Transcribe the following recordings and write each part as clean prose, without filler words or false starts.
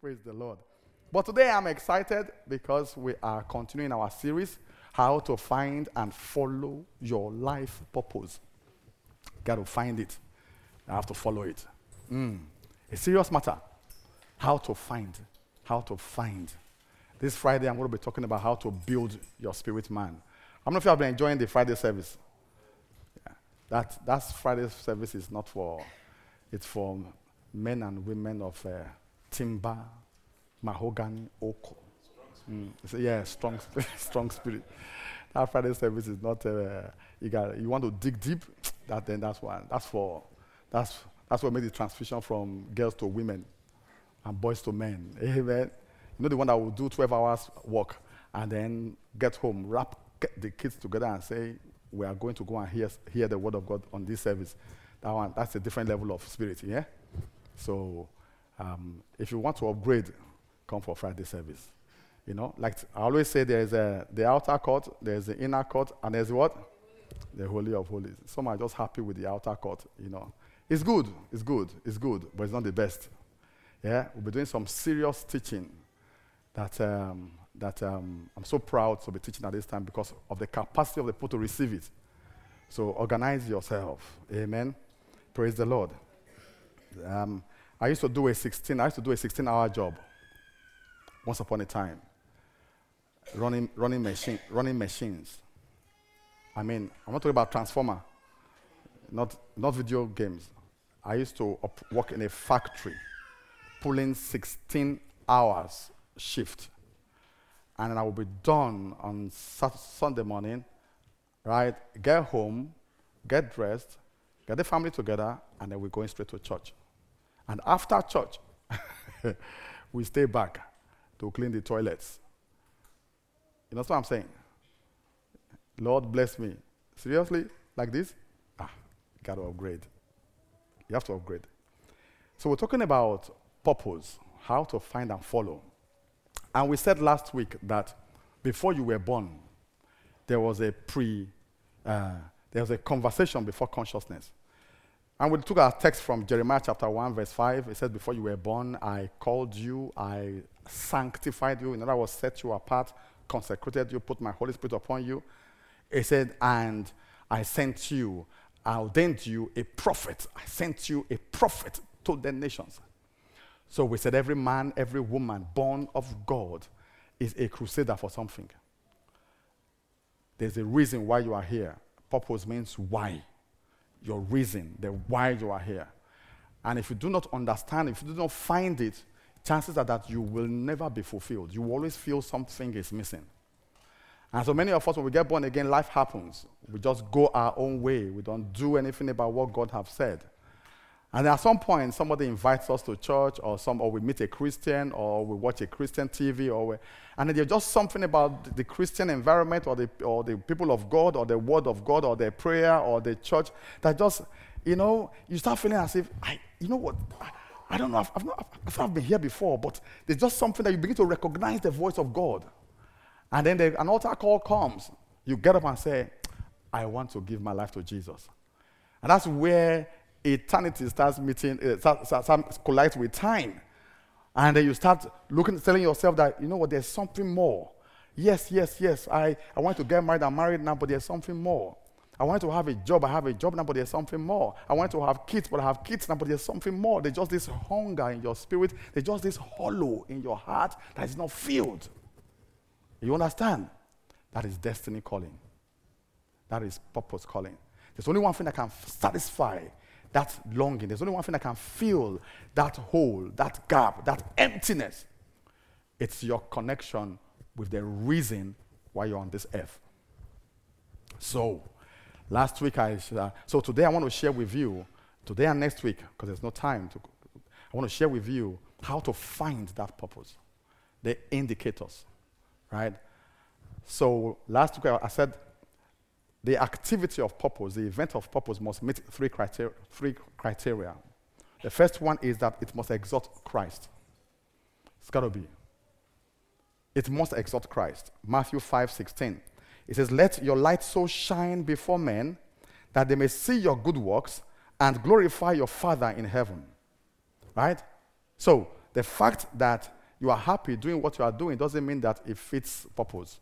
Praise the Lord. But today I'm excited because we are continuing our series, How to Find and Follow Your Life Purpose. Got to find it. I have to follow it. A serious matter. How to find. This Friday I'm going to be talking about how to build your spirit man. I don't know if you have been enjoying the Friday service. Yeah. That Friday service is not for, it's for men and women of timber, mahogany, oak. Strong spirit. That Friday service is not, you want to dig deep, that's what made the transfusion from girls to women and boys to men. Amen. You know the one that will do 12 hours work and then get home, get the kids together and say, we are going to go and hear the word of God on this service. That one, that's a different level of spirit, yeah? So if you want to upgrade, come for Friday service. You know, like I always say, there's the outer court, there's the inner court, and there's what? The Holy of Holies. Some are just happy with the outer court, you know. It's good, but it's not the best. Yeah, we'll be doing some serious teaching that I'm so proud to be teaching at this time because of the capacity of the people to receive it. So organize yourself. Amen. Praise the Lord. I used to do a 16-hour job once upon a time. Running machines. I mean, I'm not talking about transformer, not video games. I used to work in a factory, pulling 16 hours shift, and I will be done on Sunday morning. Right, get home, get dressed, get the family together, and then we're going straight to church. And after church, we stay back to clean the toilets. You know what I'm saying? Lord bless me. Seriously? Like this? You got to upgrade. You have to upgrade. So we're talking about purpose, how to find and follow. And we said last week that before you were born, there was a conversation before consciousness. And we took our text from Jeremiah chapter 1, verse 5. It says, before you were born, I called you, I sanctified you. In other words, set you apart, consecrated you, put my Holy Spirit upon you. It said, and I sent you, I ordained you a prophet. I sent you a prophet to the nations. So we said every man, every woman born of God is a crusader for something. There's a reason why you are here. Purpose means why. Your reason, the why you are here. And if you do not understand, if you do not find it, chances are that you will never be fulfilled. You always feel something is missing. And so many of us, when we get born again, life happens. We just go our own way. We don't do anything about what God has said. And at some point, somebody invites us to church, or we meet a Christian, or we watch a Christian TV, and there's just something about the Christian environment, or the people of God, or the Word of God, or the prayer, or the church that just, you know, you start feeling as if, I don't know, I've been here before, but there's just something that you begin to recognize the voice of God. And then an altar call comes. You get up and say, I want to give my life to Jesus. And that's where eternity starts collides with time. And then you start telling yourself that, you know what, there's something more. Yes, I want to get married. I'm married now, but there's something more. I want to have a job. I have a job now, but there's something more. I want to have kids, but I have kids now, but there's something more. There's just this hunger in your spirit. There's just this hollow in your heart that is not filled. You understand? That is destiny calling. That is purpose calling. There's only one thing that can satisfy that longing. There's only one thing that can fill that hole, that gap, that emptiness. It's your connection with the reason why you're on this earth. So, last week so today I want to share with you, today and next week, because there's no time to, I want to share with you how to find that purpose, the indicators. Right? So last week I said the activity of purpose, the event of purpose must meet three criteria. The first one is that it must exalt Christ. It's got to be. It must exalt Christ. Matthew 5:16. It says, let your light so shine before men that they may see your good works and glorify your Father in heaven. Right? So The fact that you are happy doing what you are doing doesn't mean that it fits purpose.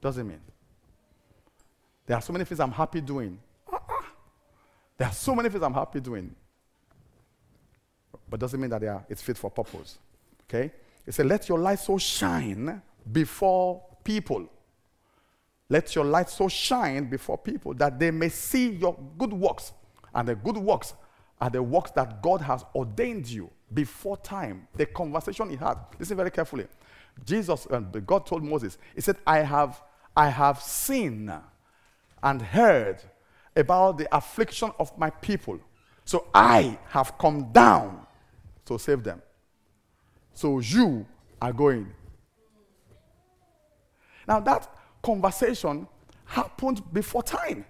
Doesn't mean. There are so many things I'm happy doing. There are so many things I'm happy doing. But doesn't mean that it's fit for purpose. Okay? It said, let your light so shine before people. Let your light so shine before people that they may see your good works. And the good works are the works that God has ordained you before time. The conversation he had. Listen very carefully. Jesus, God told Moses, he said, I have seen and heard about the affliction of my people. So I have come down to save them. So you are going. Now that conversation happened before time.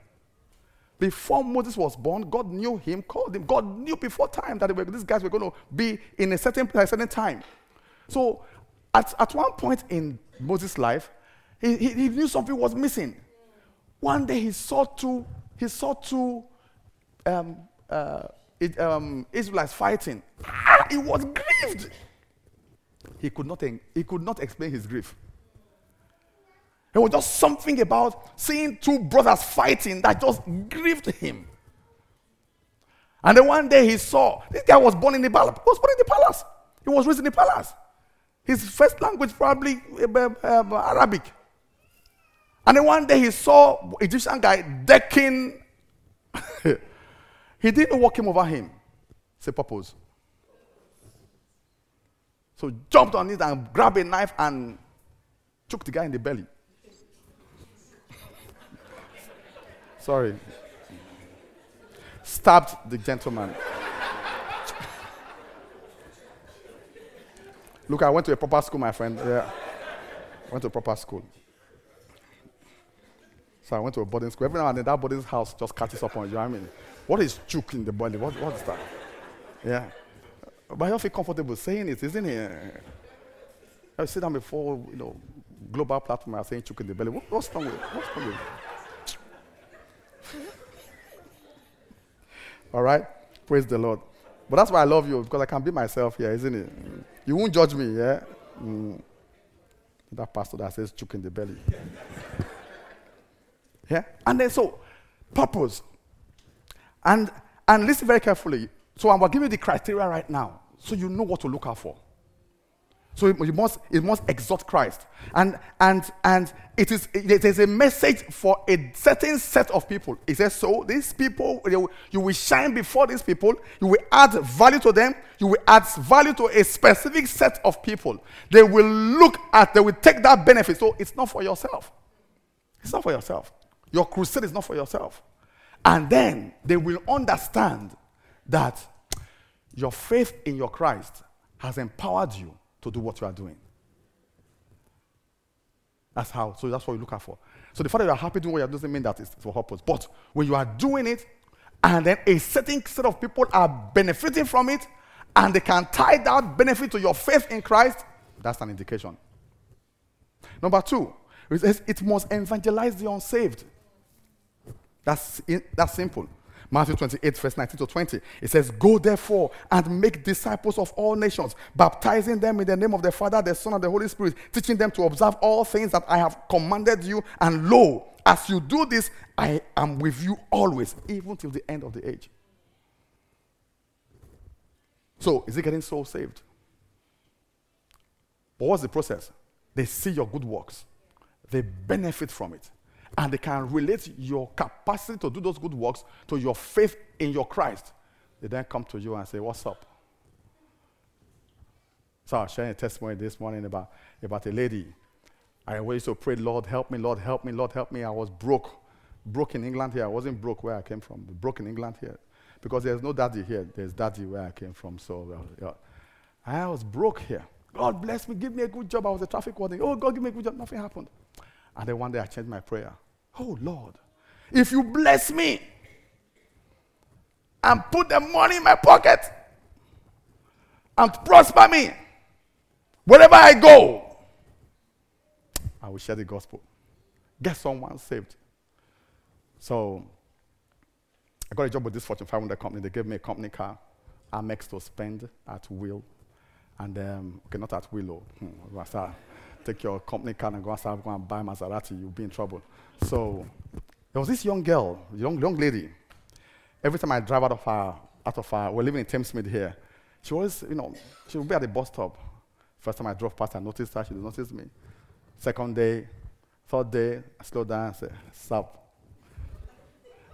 Before Moses was born, God knew him, called him. God knew before time that these guys were going to be in a certain place, a certain time. So at one point in Moses' life, he knew something was missing. One day he saw two Israelites fighting. He was grieved. He could not explain his grief. There was just something about seeing two brothers fighting that just grieved him. And then one day he saw, this guy was born in the palace. He was born in the palace. He was raised in the palace. His first language probably Arabic. And then one day he saw Egyptian guy decking. He didn't know what came over him. It's a purpose. So jumped on it and grabbed a knife and took the guy in the belly. Sorry. Stabbed the gentleman. Look, I went to a proper school, my friend. Yeah. I went to a proper school. So I went to a boarding school. Every now and then that boarding house just catches up on you. You know what I mean? What is chook in the body? What is that? Yeah. But I don't feel comfortable saying it, isn't it? I've said that before, global platform are saying chook in the belly. What's wrong with it? What's wrong with it? All right? Praise the Lord. But that's why I love you, because I can be myself here, isn't it? You won't judge me, yeah? That pastor that says chook in the belly. Yeah? And then so, purpose. And listen very carefully. So I'm going to give you the criteria right now, so you know what to look out for. So it must exalt Christ, and it is a message for a certain set of people. It says so. These people, you will shine before these people. You will add value to them. You will add value to a specific set of people. They will They will take that benefit. So it's not for yourself. It's not for yourself. Your crusade is not for yourself. And then they will understand that your faith in your Christ has empowered you to do what you are doing. That's how. So that's what you look out for. So the fact that you are happy doing what you are doing doesn't mean that it's for purpose. But when you are doing it, and then a certain set of people are benefiting from it, and they can tie that benefit to your faith in Christ, that's an indication. Number two, it says it must evangelize the unsaved. That's simple. Matthew 28, verse 19 to 20. It says, go therefore and make disciples of all nations, baptizing them in the name of the Father, the Son, and the Holy Spirit, teaching them to observe all things that I have commanded you. And lo, as you do this, I am with you always, even till the end of the age. So, is it getting soul saved? But what's the process? They see your good works. They benefit from it. And they can relate your capacity to do those good works to your faith in your Christ. They then come to you and say, what's up? So I was sharing a testimony this morning about a lady. I always used to pray, Lord, help me, Lord, help me, Lord, help me. I was broke. Broke in England here. I wasn't broke where I came from. Broke in England here. Because there's no daddy here. There's daddy where I came from. So I was broke here. God bless me. Give me a good job. I was a traffic warden. Oh, God, give me a good job. Nothing happened. And then one day I changed my prayer. Oh, Lord, if you bless me and put the money in my pocket and prosper me, wherever I go, I will share the gospel. Get someone saved. So I got a job with this Fortune 500 company. They gave me a company car, Amex to spend at will. And, okay, not at Willow. Take your company card and go and buy Maserati, you'll be in trouble. So there was this young girl, young lady. Every time I drive out of her, we're living in Thamesmead here. She always, she would be at the bus stop. First time I drove past, I noticed her, she didn't notice me. Second day, third day, I slowed down and said, sup.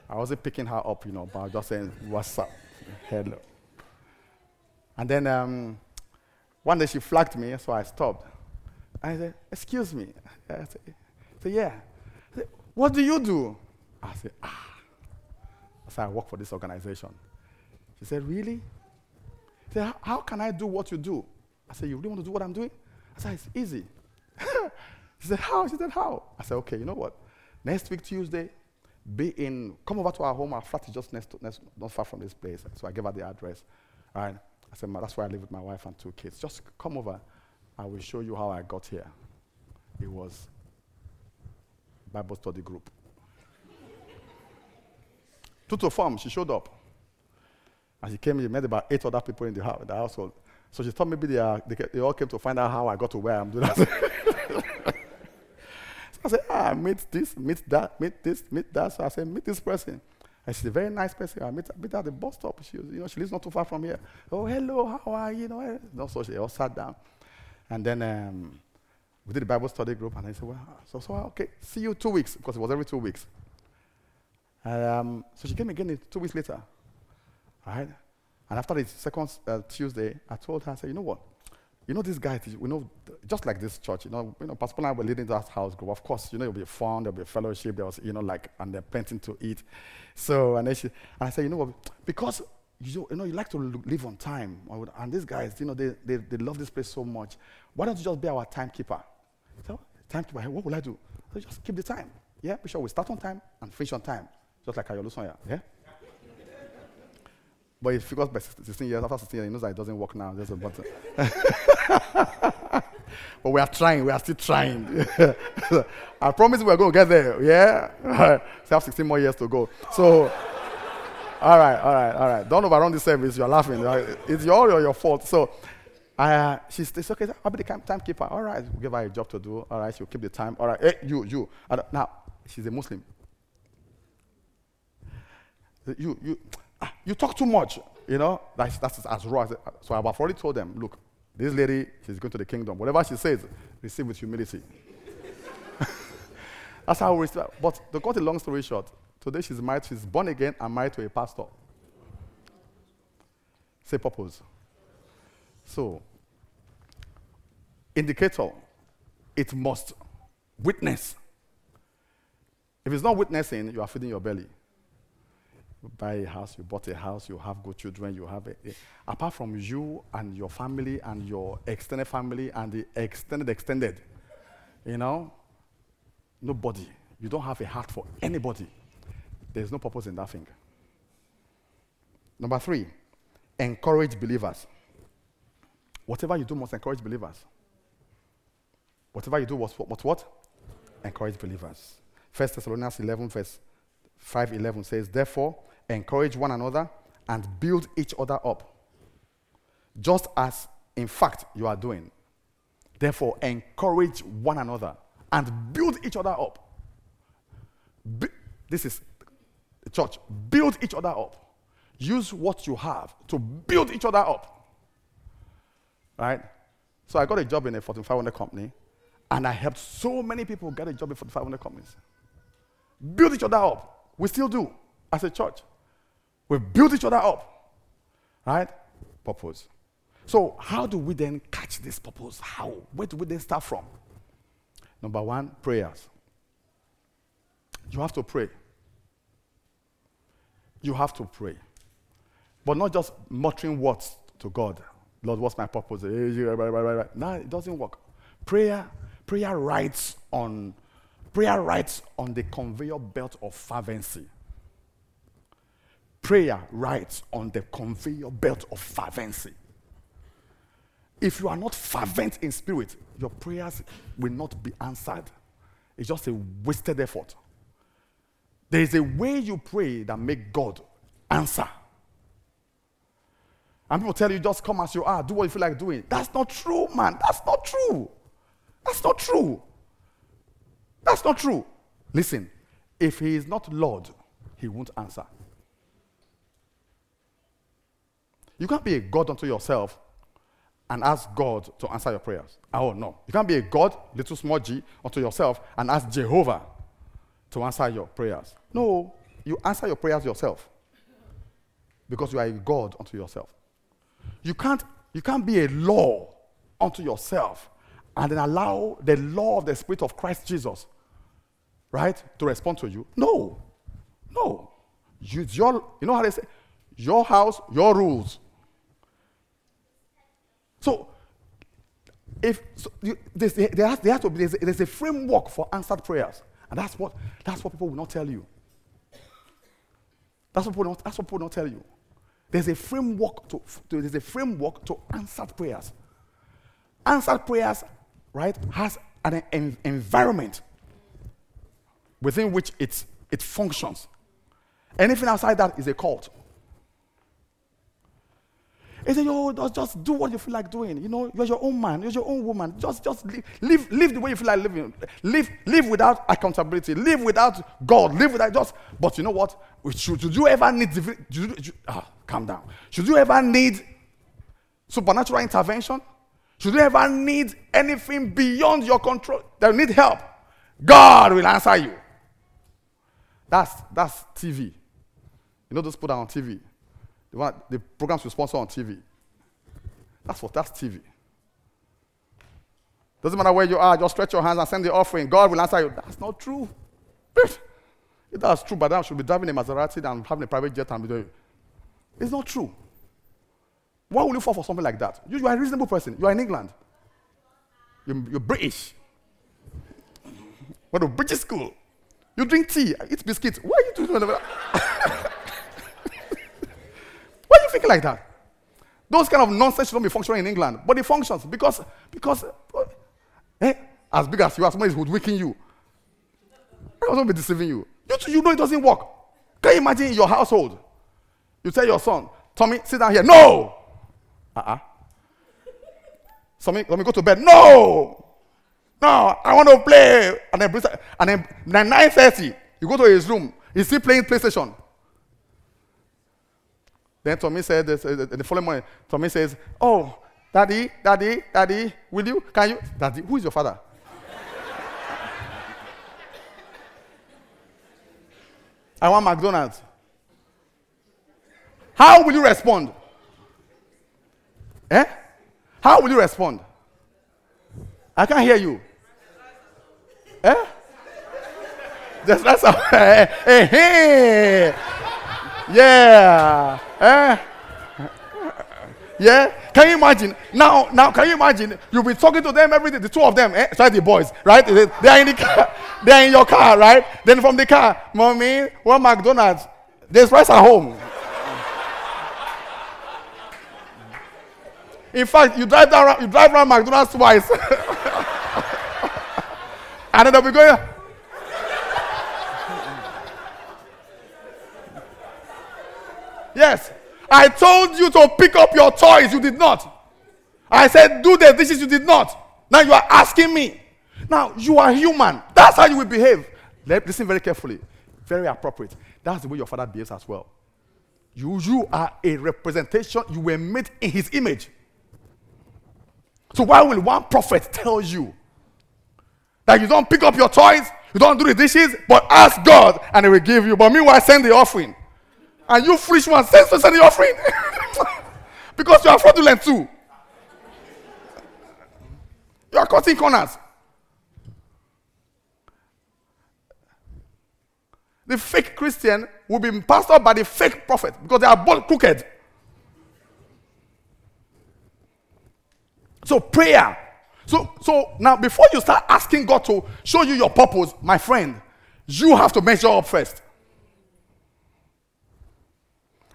I wasn't picking her up, but I was just saying, what's up? Hello. And then one day she flagged me, so I stopped. I said, excuse me. I said, yeah. I said, what do you do? I said, I work for this organization. She said, really? She said, how can I do what you do? I said, you really want to do what I'm doing? I said, it's easy. She said, how? She said, how? I said, okay, you know what? Next week, Tuesday, come over to our home. Our flat is just not far from this place. So I gave her the address. All right. I said, that's where I live with my wife and two kids. Just come over. I will show you how I got here. It was Bible study group. True to form, she showed up. And she came in, met about 8 other people in the household. So she thought maybe they all came to find out how I got to where I'm doing. So I said, meet this, meet that, meet this, meet that. So I said, meet this person. And she's a very nice person. I met her at the bus stop. She was, she lives not too far from here. Oh, hello, how are you? So she all sat down. And then we did the Bible study group. And I said, okay, see you 2 weeks. Because it was every 2 weeks. And, so she came again 2 weeks later. All right? And after the second Tuesday, I told her, I said, you know what? You know this guy, just like this church, Pastor and I were leading that house group. Of course, it'll be fun, there'll be a fellowship, there was, and they're plenty to eat. So, and then I said, you know what, because, you like to live on time, and these guys, they love this place so much. Why don't you just be our timekeeper? So, timekeeper, what will I do? So just keep the time. Yeah, be sure we start on time and finish on time. Just like Ayolu Sonya, yeah? But if he goes by 16 years, after 16 years, he knows that it doesn't work now. There's a button. But we are trying. We are still trying. I promise we're going to get there. Yeah? So I have 16 more years to go. So, all right. Don't overrun the service. You're laughing. It's your fault. So, it's okay. I'll be the timekeeper. All right. We'll give her a job to do. All right. She'll keep the time. All right. Hey, you. Now, she's a Muslim. You talk too much, that's as raw as it. So I've already told them, look, this lady, she's going to the kingdom. Whatever she says, receive with humility. That's how we receive. But to cut a long story short, today she's born again and married to a pastor. Say purpose. So, indicator, it must witness. If it's not witnessing, you are feeding your belly. You buy a house, you bought a house, you have good children, you have apart from you and your family and your extended family and the extended, nobody. You don't have a heart for anybody. There's no purpose in that thing. Number 3, encourage believers. Whatever you do must encourage believers. Whatever you do must what? Encourage believers. 1 Thessalonians 11 verse 5:11 says, therefore, encourage one another and build each other up, just as, in fact, you are doing. Therefore, encourage one another and build each other up. This is the church. Build each other up. Use what you have to build each other up. Right? So I got a job in a Fortune 500 company, and I helped so many people get a job in Fortune 500 companies. Build each other up. We still do, as a church. We build each other up, right? Purpose. So how do we then catch this purpose? How? Where do we then start from? Number 1, prayers. You have to pray. You have to pray. But not just muttering words to God. Lord, what's my purpose? No, it doesn't work. Prayer rides on the conveyor belt of fervency. Prayer rides on the conveyor belt of fervency. If you are not fervent in spirit, your prayers will not be answered. It's just a wasted effort. There is a way you pray that makes God answer. And people tell you, just come as you are. Do what you feel like doing. That's not true, man. That's not true. That's not true. That's not true. Listen, if he is not Lord, he won't answer. You can't be a God unto yourself and ask God to answer your prayers. Oh, no. You can't be a God, little small g, unto yourself and ask Jehovah to answer your prayers. No, you answer your prayers yourself because you are a God unto yourself. You can't be a law unto yourself and then allow the law of the Spirit of Christ Jesus, right, to respond to you. No. You know how they say, your house, your rules. There's a framework for answered prayers, and that's what people will not tell you. That's what people don't tell you. There's a framework to answered prayers. Answered prayers, right, has an environment within which it functions. Anything outside that is a cult. He said, just do what you feel like doing. You know, you're your own man, you're your own woman. Just live the way you feel like living. Live without accountability. Live without God. Live without just. But you know what? Should you ever need? Calm down. Should you ever need supernatural intervention? Should you ever need anything beyond your control? That you need help, God will answer you. That's TV. You know those put on TV. The programs we sponsor on TV. That's TV. Doesn't matter where you are, just stretch your hands and send the offering. God will answer you. That's not true. If that's true, by now I should be driving a Maserati and having a private jet and be doing it. It's not true. Why would you fall for something like that? You are a reasonable person. You are in England. You're British. What a British school. You drink tea, eat biscuits. Why are you doing that? Why do you think like that? Those kind of nonsense should not be functioning in England, but it functions because as big as you are, someone is hoodwinking you. I will not be deceiving you. You know it doesn't work. Can you imagine in your household? You tell your son, Tommy, sit down here. No! Tommy, go to bed. No! I want to play. And then 9:30, you go to his room. He's still playing PlayStation. Then Tommy said, the following morning, Tommy says, oh, daddy, can you? Daddy, who is your father? I want McDonald's. How will you respond? How will you respond? I can't hear you. That's how, hey. Yeah. Yeah. Can you imagine? Now, can you imagine? You'll be talking to them every day, the two of them, sorry, the boys, right? They are in the car. They are in your car, right? Then from the car, Mommy, what McDonald's? There's rice at home. In fact, you drive around McDonald's twice. And then they'll be going, yes, I told you to pick up your toys. You did not. I said, do the dishes. You did not. Now you are asking me. Now you are human. That's how you will behave. Listen very carefully. Very appropriate. That's the way your father behaves as well. You are a representation. You were made in his image. So why will one prophet tell you that you don't pick up your toys, you don't do the dishes, but ask God and he will give you. But meanwhile, send the offering. And you foolish one, send the offering. Because you are fraudulent too. You are cutting corners. The fake Christian will be pastored by the fake prophet because they are both crooked. So prayer. So now before you start asking God to show you your purpose, my friend, you have to measure up first.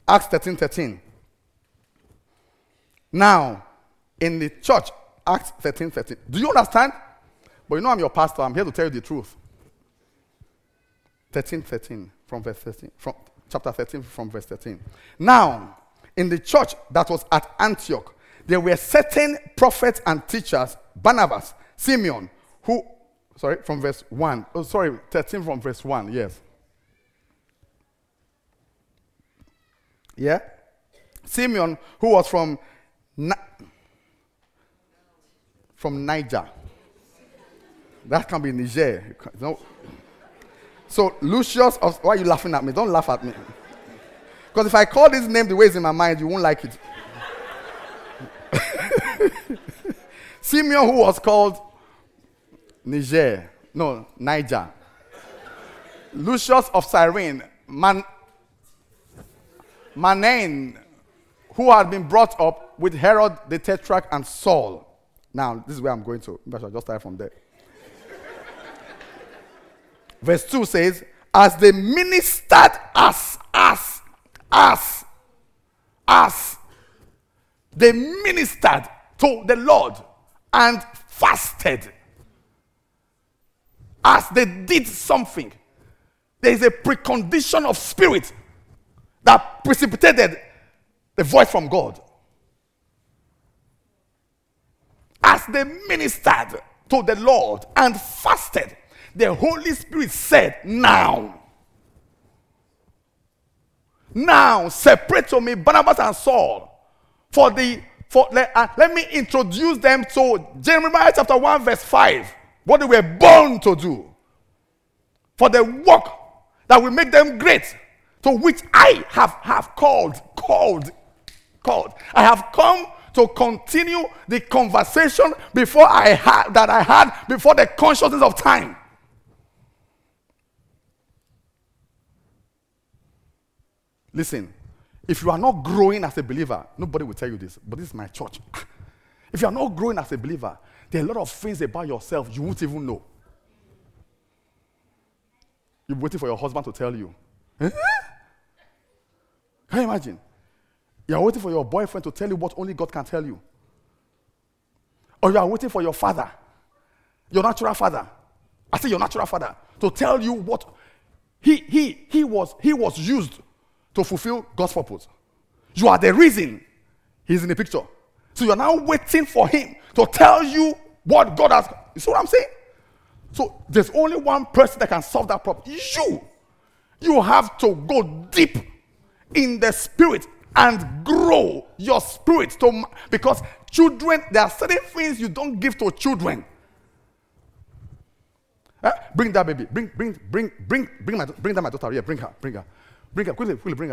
Acts 13:13. Now, in the church, Acts 13:13. Do you understand? But you know I'm your pastor. I'm here to tell you the truth. 13:13 from verse 13, from chapter 13 from verse 13. Now, in the church that was at Antioch, there were certain prophets and teachers, Barnabas, Simeon, who, sorry, from verse 1. Oh, sorry, 13 from verse 1, yes. Yeah? Simeon, who was from Niger. That can be Niger. No. So, Lucius of, why are you laughing at me? Don't laugh at me. Because if I call this name the way it's in my mind, you won't like it. Simeon, who was called Niger. Lucius of Cyrene, Manaen, who had been brought up with Herod the Tetrarch and Saul. Now, this is where I'm going to. Maybe I should just start from there. Verse 2 says, as they ministered as they ministered to the Lord and fasted, as they did something, there is a precondition of spirit that precipitated the voice from God. As they ministered to the Lord and fasted, the Holy Spirit said, now, separate to me Barnabas and Saul, let me introduce them to Jeremiah chapter 1 verse 5, what they were born to do, for the work that will make them great, to which I have called. I have come to continue the conversation that I had before the consciousness of time. Listen, if you are not growing as a believer, nobody will tell you this, but this is my church. If you are not growing as a believer, there are a lot of things about yourself you won't even know. You're waiting for your husband to tell you. Can you imagine? You are waiting for your boyfriend to tell you what only God can tell you. Or you are waiting for your father, your natural father. I say your natural father, to tell you what he was used to fulfill God's purpose. You are the reason he's in the picture. So you are now waiting for him to tell you what God has. You see what I'm saying? So there's only one person that can solve that problem. You have to go deep in the spirit and grow your spirit because children, there are certain things you don't give to children. Bring that baby. Bring my daughter here. Bring her. Bring her quickly. Bring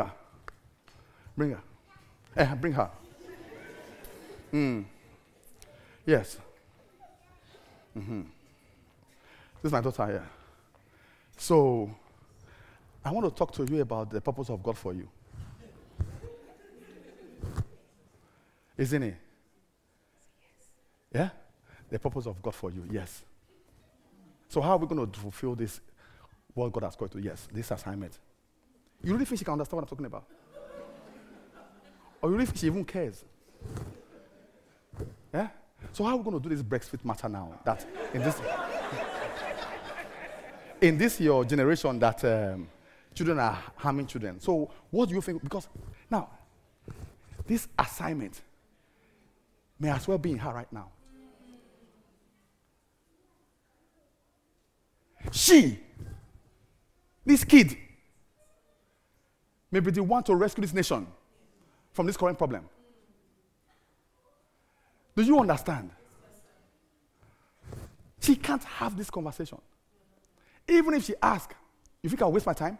her. Yes. Mm-hmm. This is my daughter here. So, I want to talk to you about the purpose of God for you. Isn't it? Yeah? The purpose of God for you, yes. So how are we going to fulfill this, what God has called to? Yes, this assignment. You really think she can understand what I'm talking about? Or you really think she even cares? Yeah? So how are we going to do this Brexit matter now? That in this your generation that children are harming children. So what do you think? Because now, this assignment may as well be in her right now. This kid, may be the one to rescue this nation from this current problem. Do you understand? She can't have this conversation. Even if she asks, you think I'll waste my time?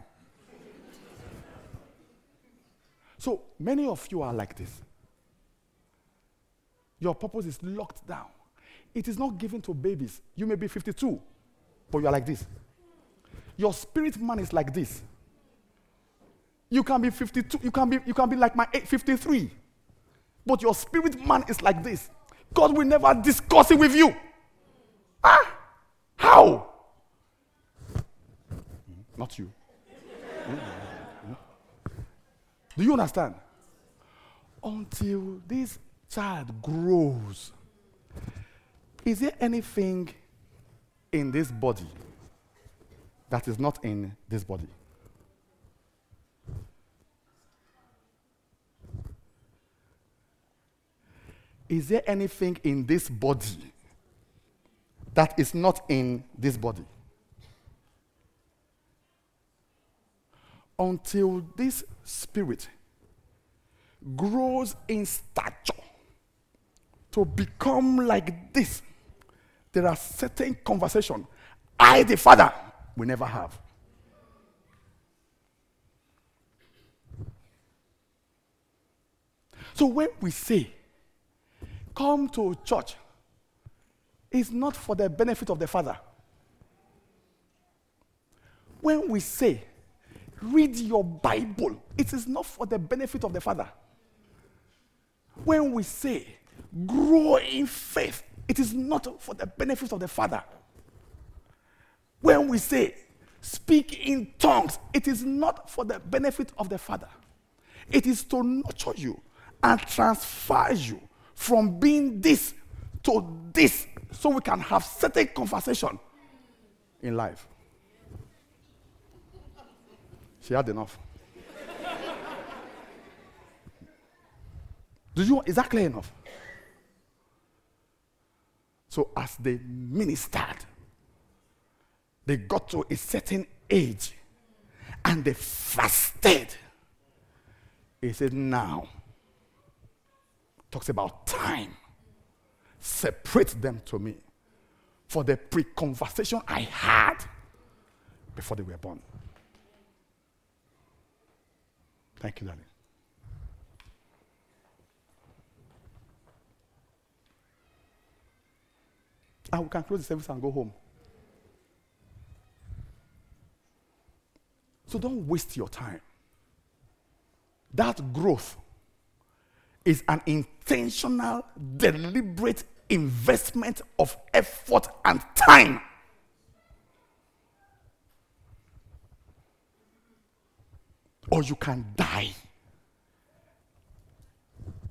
So many of you are like this. Your purpose is locked down. It is not given to babies. You may be 52, but you are like this. Your spirit man is like this. You can be 52, you can be like my 53, but your spirit man is like this. God will never discuss it with you. How? Not you. Do you understand? Until this child grows, is there anything in this body that is not in this body? is there anything in this body that is not in this body? Until this spirit grows in stature to become like this, there are certain conversations I, the Father, will never have. So when we say, come to church, it's not for the benefit of the Father. When we say, read your Bible, it is not for the benefit of the Father. When we say, grow in faith, it is not for the benefit of the Father. When we say, speak in tongues, it is not for the benefit of the Father. It is to nurture you and transfer you from being this to this, so we can have certain conversation in life. She had enough. Is that clear enough? So as they ministered, they got to a certain age and they fasted. He said, now, talks about time. Separate them to me for the pre-conversation I had before they were born. Thank you, darling. And we can close the service and go home. So don't waste your time. That growth is an intentional, deliberate investment of effort and time. Or you can die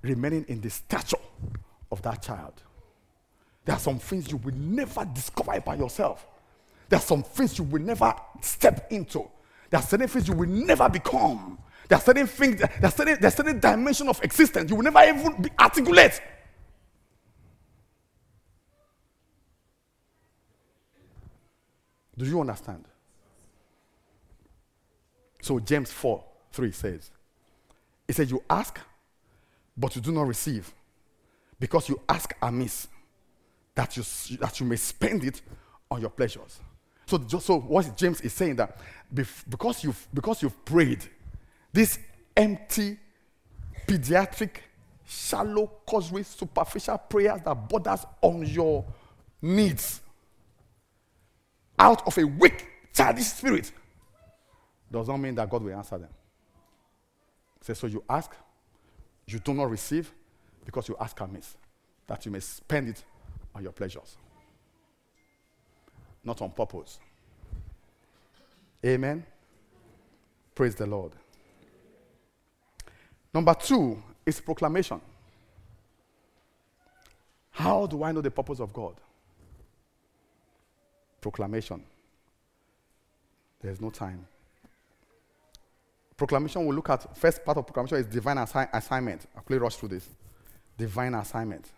remaining in the stature of that child. There are some things you will never discover by yourself. There are some things you will never step into. There are certain things you will never become. There are certain things, there are certain dimensions of existence you will never even be articulate. Do you understand? So James 4:3 says, it says, you ask, but you do not receive, because you ask amiss, that you may spend it on your pleasures. So what James is saying, that because you've prayed, this empty, pediatric, shallow, cursory, superficial prayers that borders on your needs, out of a weak, childish spirit, does not mean that God will answer them. It says, so you ask, you do not receive, because you ask amiss, that you may spend it on your pleasures. Not on purpose. Amen? Praise the Lord. Number 2 is proclamation. How do I know the purpose of God? Proclamation. There's no time. Proclamation, we'll look at, first part of proclamation is divine assignment. I'll quickly rush through this. Divine assignment.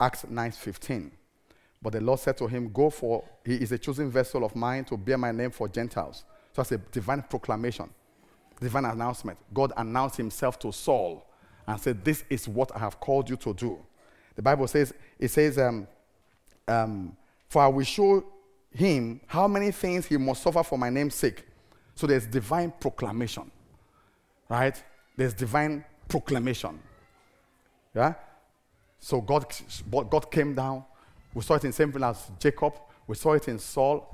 Acts 9:15. But the Lord said to him, he is a chosen vessel of mine to bear my name for Gentiles. So that's a divine proclamation. Divine announcement. God announced himself to Saul and said, this is what I have called you to do. The Bible says, for I will show him how many things he must suffer for my name's sake. So there's divine proclamation. Right? There's divine proclamation. Yeah? So God came down. We saw it in the same thing as Jacob. We saw it in Saul.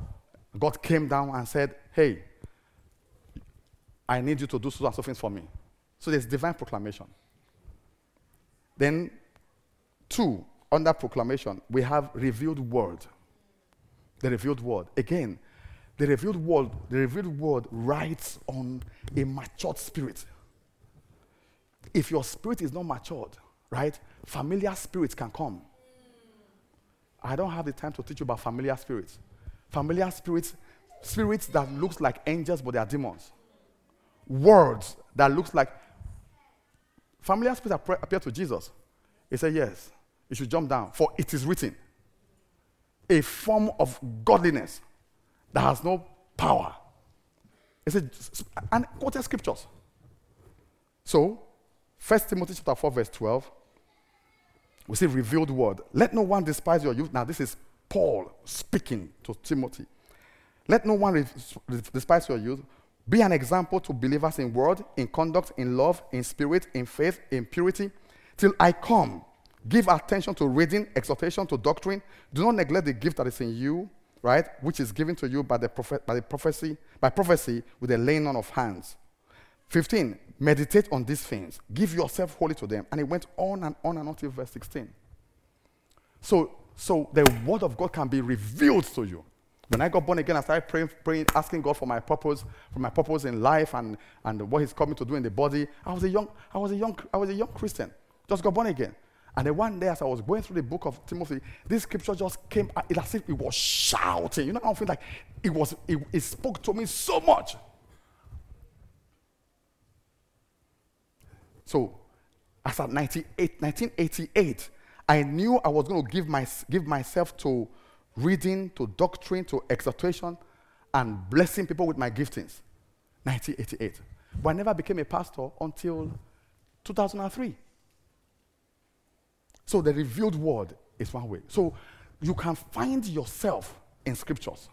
God came down and said, hey, I need you to do so and so things for me. So there's divine proclamation. Then 2, under proclamation, we have revealed word. The revealed word. Again, the revealed word rides on a matured spirit. If your spirit is not matured, right, familiar spirits can come. I don't have the time to teach you about familiar spirits. Familiar spirits, spirits that looks like angels but they are demons. Words that looks like familiar spirits appear to Jesus. He said, yes. You should jump down. For it is written, a form of godliness that has no power. It says, and quoted scriptures. So, 1 Timothy chapter 4, verse 12, we see revealed word. Let no one despise your youth. Now, this is Paul speaking to Timothy. Let no one despise your youth. Be an example to believers in word, in conduct, in love, in spirit, in faith, in purity. Till I come, give attention to reading, exhortation to doctrine. Do not neglect the gift that is in you, right, which is given to you by prophecy with the laying on of hands. 15, meditate on these things. Give yourself wholly to them. And it went on and on till verse 16. So the word of God can be revealed to you. When I got born again, I started praying, asking God for my purpose in life and what He's coming to do in the body. I was a young Christian, just got born again. And then one day, as I was going through the book of Timothy, this scripture just came out, as if it was shouting. You know, I feel like it spoke to me so much. So, as at 1988, I knew I was going to give myself to reading, to doctrine, to exhortation, and blessing people with my giftings. 1988. But I never became a pastor until 2003. So the revealed word is one way. So you can find yourself in scriptures.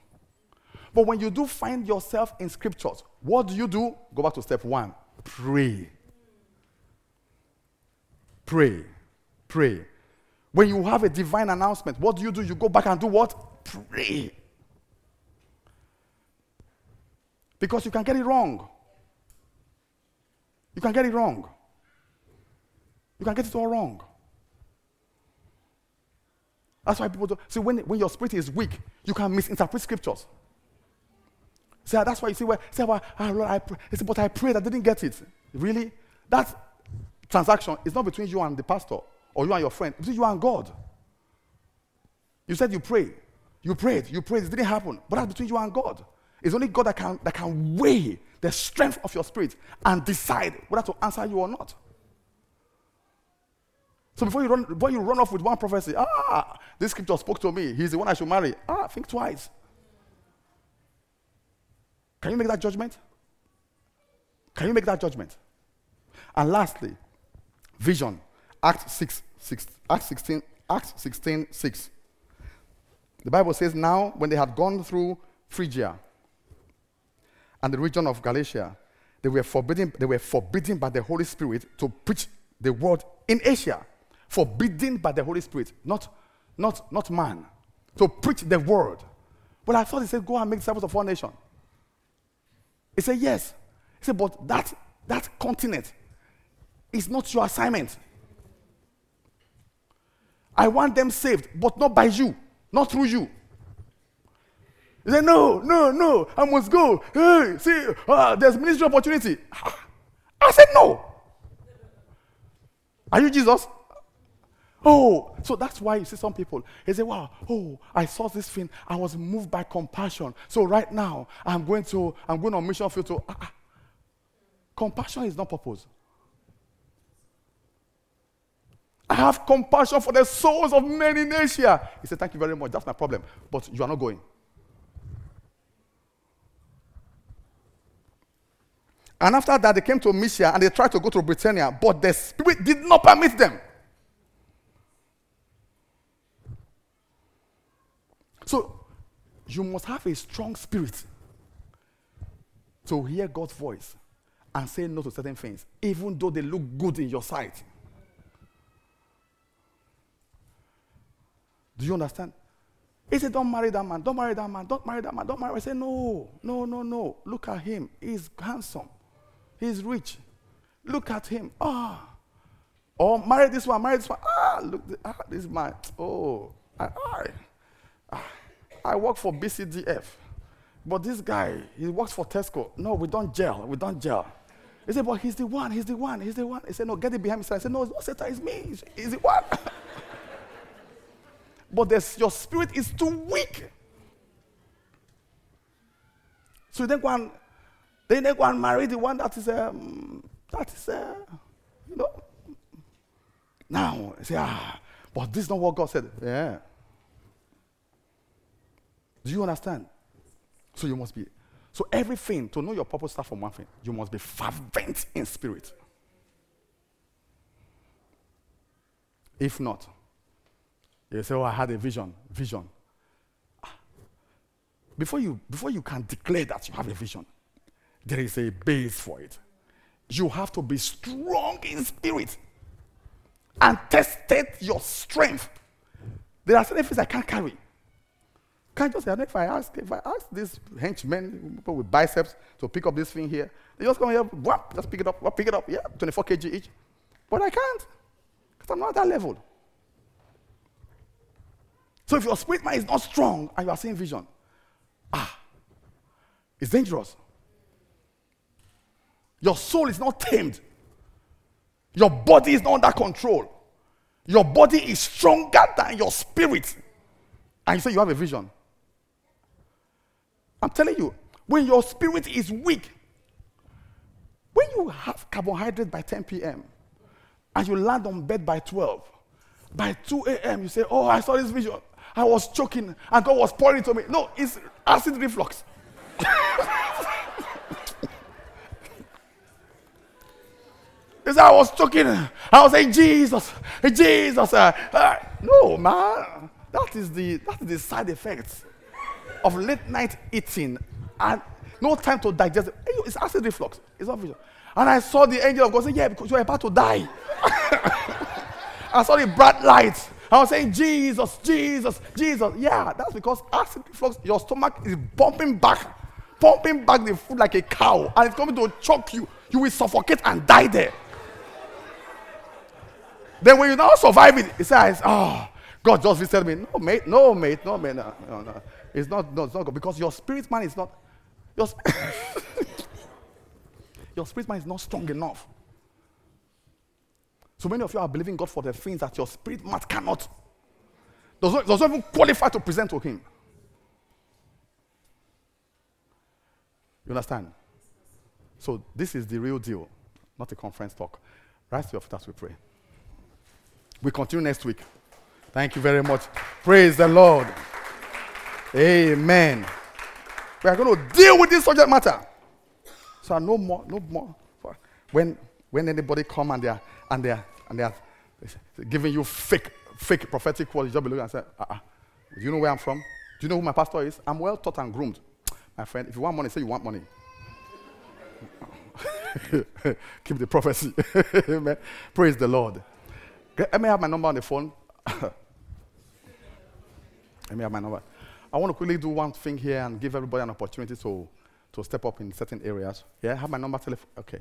But when you do find yourself in scriptures, what do? Go back to step one. Pray. Pray. Pray. When you have a divine announcement, what do? You go back and do what? Pray. Because you can get it wrong. You can get it wrong. You can get it all wrong. That's why people do. See, when your spirit is weak, you can misinterpret scriptures. See, that's why you see where, well, Lord, I pray. It's, but I prayed, I didn't get it. Really? That transaction is not between you and the pastor. Or you and your friend, you and God. You said you prayed, it didn't happen. But that's between you and God. It's only God that can weigh the strength of your spirit and decide whether to answer you or not. So before you run off with one prophecy, this scripture spoke to me, he's the one I should marry. Think twice. Can you make that judgment? Can you make that judgment? And lastly, vision. Acts 16:6. The Bible says, now when they had gone through Phrygia and the region of Galatia, they were forbidden by the Holy Spirit to preach the word in Asia. Forbidden by the Holy Spirit, not man, to preach the word. But I thought he said, go and make disciples of all nations. He said, yes. He said, but that continent is not your assignment. I want them saved, but not by you, not through you. He said, no, I must go. Hey, see, there's ministry opportunity. I said, no. Are you Jesus? Oh, so that's why you see some people. They say, wow, I saw this thing. I was moved by compassion. So right now, I'm going on mission field to. Compassion is not purpose. I have compassion for the souls of men in Asia. He said, thank you very much. That's my problem. But you are not going. And after that, they came to Mysia and they tried to go to Britannia, but the Spirit did not permit them. So, you must have a strong spirit to hear God's voice and say no to certain things, even though they look good in your sight. Do you understand? He said, don't marry that man, don't marry that man, don't marry that man, don't marry. I said, no. Look at him. He's handsome. He's rich. Look at him. Oh, marry this one, marry this one. This man. I work for BCDF. But this guy, he works for Tesco. No, we don't gel. He said, but he's the one. He said, no, get it behind me. I said, no, it's not Satan, it's me. He's the one. But your spirit is too weak. So they go and marry the one that is, you know. Now, say, But this is not what God said. Yeah. Do you understand? So you must be. So everything, to know your purpose starts from one thing. You must be fervent in spirit. If not, you say, oh, I had a vision. Vision. Before you can declare that you have a vision, there is a base for it. You have to be strong in spirit and tested your strength. There are certain things I can't carry. Can't just say, if I ask these henchmen, people with biceps, to pick up this thing here, they just come here, whap, just pick it up, yeah, 24 kg each. But I can't, because I'm not at that level. So if your spirit mind is not strong and you are seeing vision, it's dangerous. Your soul is not tamed. Your body is not under control. Your body is stronger than your spirit. And you say you have a vision. I'm telling you, when your spirit is weak, when you have carbohydrate by 10 p.m. and you land on bed by 12, by 2 a.m. you say, oh, I saw this vision. I was choking and God was pouring to me. No, it's acid reflux. He said, I was choking. I was saying, Jesus. No, man. That is the side effects of late night eating and no time to digest it. It's acid reflux. It's not vision. And I saw the angel of God saying, yeah, because you're about to die. I saw the bright lights. I was saying, Jesus. Yeah, that's because acid reflux, your stomach is pumping back the food like a cow, and it's coming to choke you. You will suffocate and die there. Then when you now survive it, it says, oh, God just visited me. No, mate. No. It's not good. Because your spirit man is not, your spirit man is not strong enough. So many of you are believing God for the things that your spirit man cannot. Does not even qualify to present to him. You understand? So this is the real deal, not a conference talk. Rise to your feet as we pray. We continue next week. Thank you very much. Praise the Lord. Amen. We are going to deal with this subject matter. So no more. When anybody come and they are giving you fake prophetic words, you just believe and say, do you know where I'm from? Do you know who my pastor is? I'm well taught and groomed. My friend, if you want money, say you want money. Keep the prophecy. Amen. Praise the Lord. Let me have my number on the phone. Let me have my number. I want to quickly do one thing here and give everybody an opportunity to step up in certain areas. Yeah, have my number. Okay.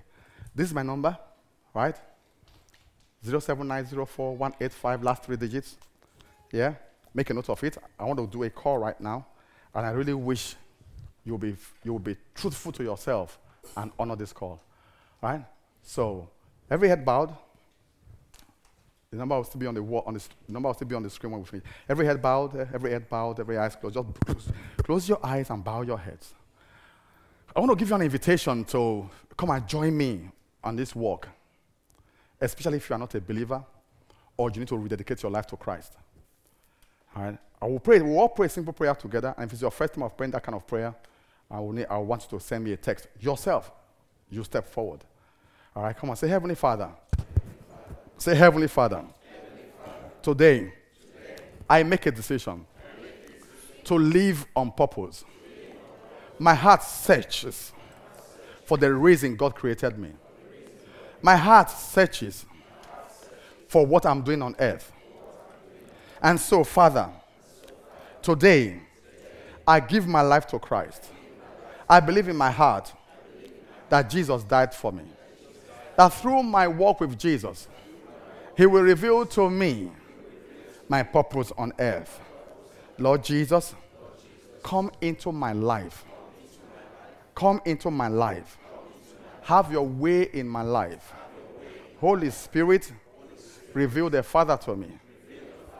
This is my number, right? 07904-185, last three digits. Yeah. Make a note of it. I want to do a call right now, and I really wish you'll be truthful to yourself and honor this call. All right? So every head bowed. The number will still be on the wall, on the screen when we finish. Every head bowed, every eyes closed. Just close your eyes and bow your heads. I want to give you an invitation to come and join me on this walk, especially if you are not a believer or you need to rededicate your life to Christ. All right? I will pray. We'll all pray a simple prayer together. And if it's your first time of praying that kind of prayer, I want you to send me a text. Yourself, you step forward. All right, come on. Say, Heavenly Father. Say, Heavenly Father. Today, I make a decision to live on purpose. My heart searches for the reason God created me. My heart searches for what I'm doing on earth. And so, Father, today, I give my life to Christ. I believe in my heart that Jesus died for me. That through my walk with Jesus, he will reveal to me my purpose on earth. Lord Jesus, come into my life. Come into my life. Have your way in my life. Holy Spirit, reveal the Father to me.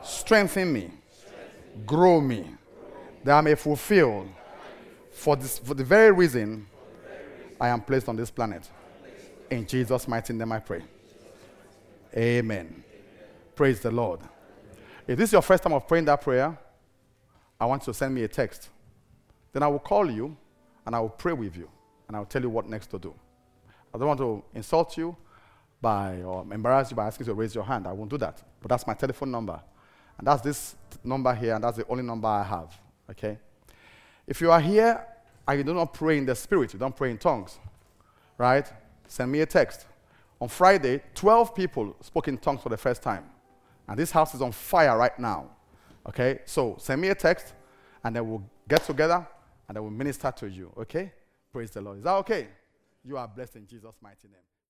Strengthen me. Grow me. That I may fulfill for the very reason I am placed on this planet. In Jesus' mighty name I pray. Amen. Praise the Lord. If this is your first time of praying that prayer, I want you to send me a text. Then I will call you, and I will pray with you, and I will tell you what next to do. I don't want to insult you or embarrass you by asking you to raise your hand. I won't do that. But that's my telephone number. And that's this number here, and that's the only number I have. Okay? If you are here, and you do not pray in the Spirit, you don't pray in tongues, right? Send me a text. On Friday, 12 people spoke in tongues for the first time. And this house is on fire right now. Okay? So send me a text, and then we'll get together, and then we'll minister to you. Okay? Praise the Lord. Is that okay? You are blessed in Jesus' mighty name.